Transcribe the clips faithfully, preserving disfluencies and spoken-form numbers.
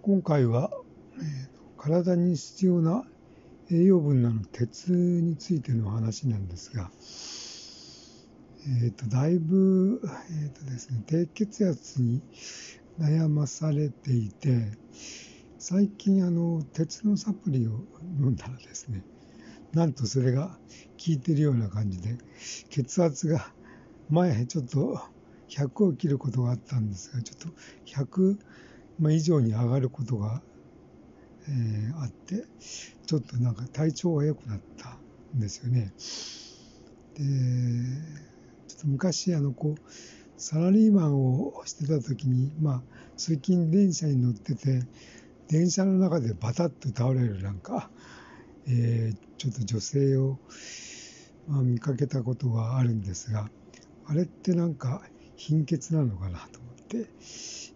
今回は、えー、体に必要な栄養分なの鉄についての話なんですが、えー、とだいぶ、えーとですね、低血圧に悩まされていて、最近あの鉄のサプリを飲んだらですね、なんとそれが効いてるような感じで、血圧が前ちょっとひゃくを切ることがあったんですが、ちょっとひゃく以上に上がることが、えー、あって、ちょっとなんか体調が良くなったんですよね。で、ちょっと昔あのこうサラリーマンをしてた時に、まあ通勤電車に乗ってて、電車の中でバタッと倒れるなんか、えー、ちょっと女性を、まあ、見かけたことがあるんですが、あれってなんか貧血なのかなと思って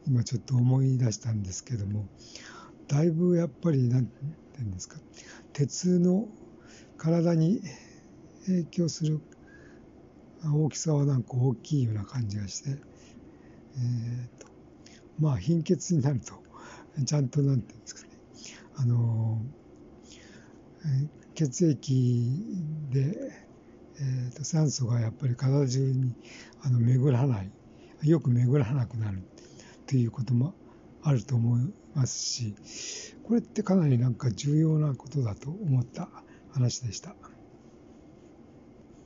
今ちょっと思い出したんですけども、だいぶやっぱり何て言うんですか、鉄の体に影響する大きさはなんか大きいような感じがして、えー、とまあ貧血になるとちゃんと何て言うんですかね、あの血液で、えー、と酸素がやっぱり体中にあの巡らない、よく巡らなくなるっていうこともあると思いますし、これってかなりなんか重要なことだと思った話でした。